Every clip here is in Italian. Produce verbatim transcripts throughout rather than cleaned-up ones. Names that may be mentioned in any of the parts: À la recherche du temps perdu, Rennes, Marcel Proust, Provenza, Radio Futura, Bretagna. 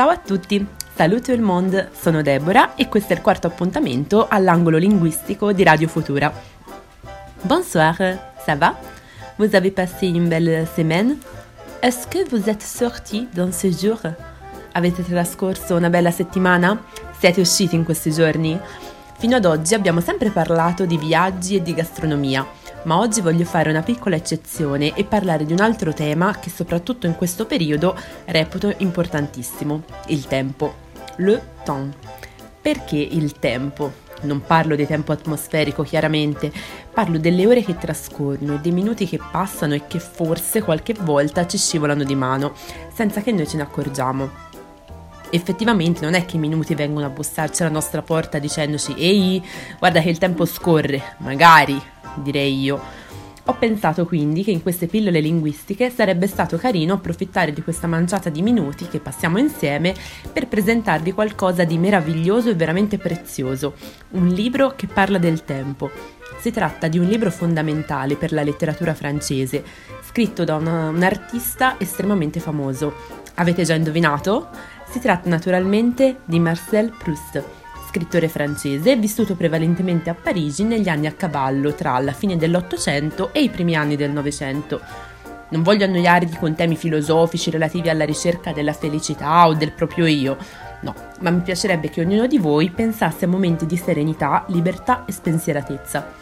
Ciao a tutti, salut tout le monde, sono Deborah e questo è il quarto appuntamento all'angolo linguistico di Radio Futura. Bonsoir, ça va? Vous avez passé une belle semaine? Est-ce que vous êtes sortis dans ce jour? Avete trascorso una bella settimana? Siete usciti in questi giorni? Fino ad oggi abbiamo sempre parlato di viaggi e di gastronomia, ma oggi voglio fare una piccola eccezione e parlare di un altro tema che soprattutto in questo periodo reputo importantissimo, il tempo. Le temps. Perché il tempo? Non parlo di tempo atmosferico chiaramente, parlo delle ore che trascorrono, dei minuti che passano e che forse qualche volta ci scivolano di mano, senza che noi ce ne accorgiamo. Effettivamente non è che i minuti vengono a bussarci alla nostra porta dicendoci «Ehi, guarda che il tempo scorre», magari, direi io. Ho pensato quindi che in queste pillole linguistiche sarebbe stato carino approfittare di questa manciata di minuti che passiamo insieme per presentarvi qualcosa di meraviglioso e veramente prezioso, un libro che parla del tempo. Si tratta di un libro fondamentale per la letteratura francese, scritto da una, un artista estremamente famoso. Avete già indovinato? Si tratta naturalmente di Marcel Proust, scrittore francese vissuto prevalentemente a Parigi negli anni a cavallo tra la fine dell'Ottocento e i primi anni del Novecento. Non voglio annoiarvi con temi filosofici relativi alla ricerca della felicità o del proprio io, no, ma mi piacerebbe che ognuno di voi pensasse a momenti di serenità, libertà e spensieratezza.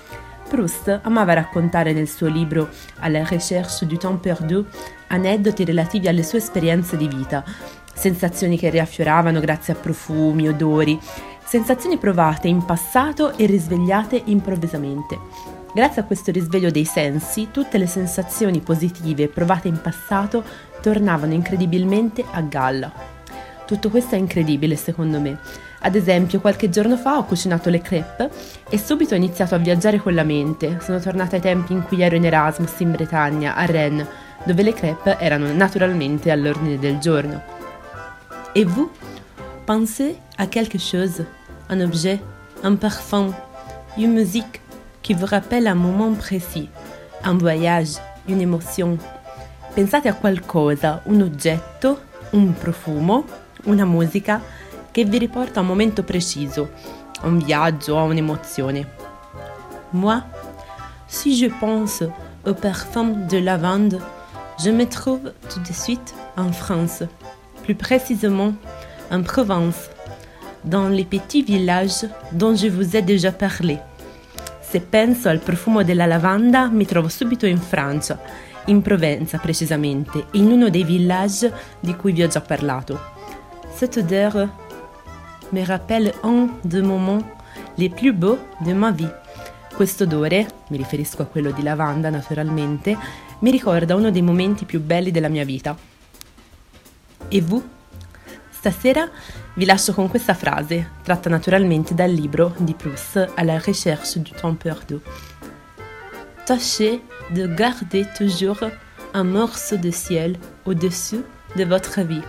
Proust amava raccontare nel suo libro À la recherche du temps perdu aneddoti relativi alle sue esperienze di vita, sensazioni che riaffioravano grazie a profumi, odori, sensazioni provate in passato e risvegliate improvvisamente. Grazie a questo risveglio dei sensi, tutte le sensazioni positive provate in passato tornavano incredibilmente a galla. Tutto questo è incredibile secondo me. Ad esempio, qualche giorno fa ho cucinato le crêpes e subito ho iniziato a viaggiare con la mente. Sono tornata ai tempi in cui ero in Erasmus in Bretagna, a Rennes, dove le crêpes erano naturalmente all'ordine del giorno. E vous? Pensez à quelque chose, un objet, un parfum, une musique qui vous rappelle un moment précis, un voyage, une émotion. Pensate a qualcosa, un oggetto, un profumo, una musica, che vi riporta a un momento preciso, a un viaggio, a un'emozione. Moi, si je pense au parfum de lavande, je me trouve tout de suite en France, plus précisément en Provence, dans les petits villages dont je vous ai déjà parlé. Se penso al profumo della lavanda, mi trovo subito in Francia, in Provenza precisamente, in uno dei village di cui vi ho già parlato. Cette odeur mi rappelle un des moments les plus beaux de ma vie. Questo odore, mi riferisco a quello di lavanda naturalmente, mi ricorda uno dei momenti più belli della mia vita. E vous? Stasera vi lascio con questa frase, tratta naturalmente dal libro di Proust À la recherche du temps perdu. Tâchez de garder toujours un morceau de ciel au-dessus de votre vie.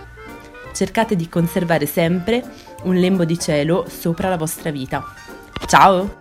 Cercate di conservare sempre un lembo di cielo sopra la vostra vita. Ciao!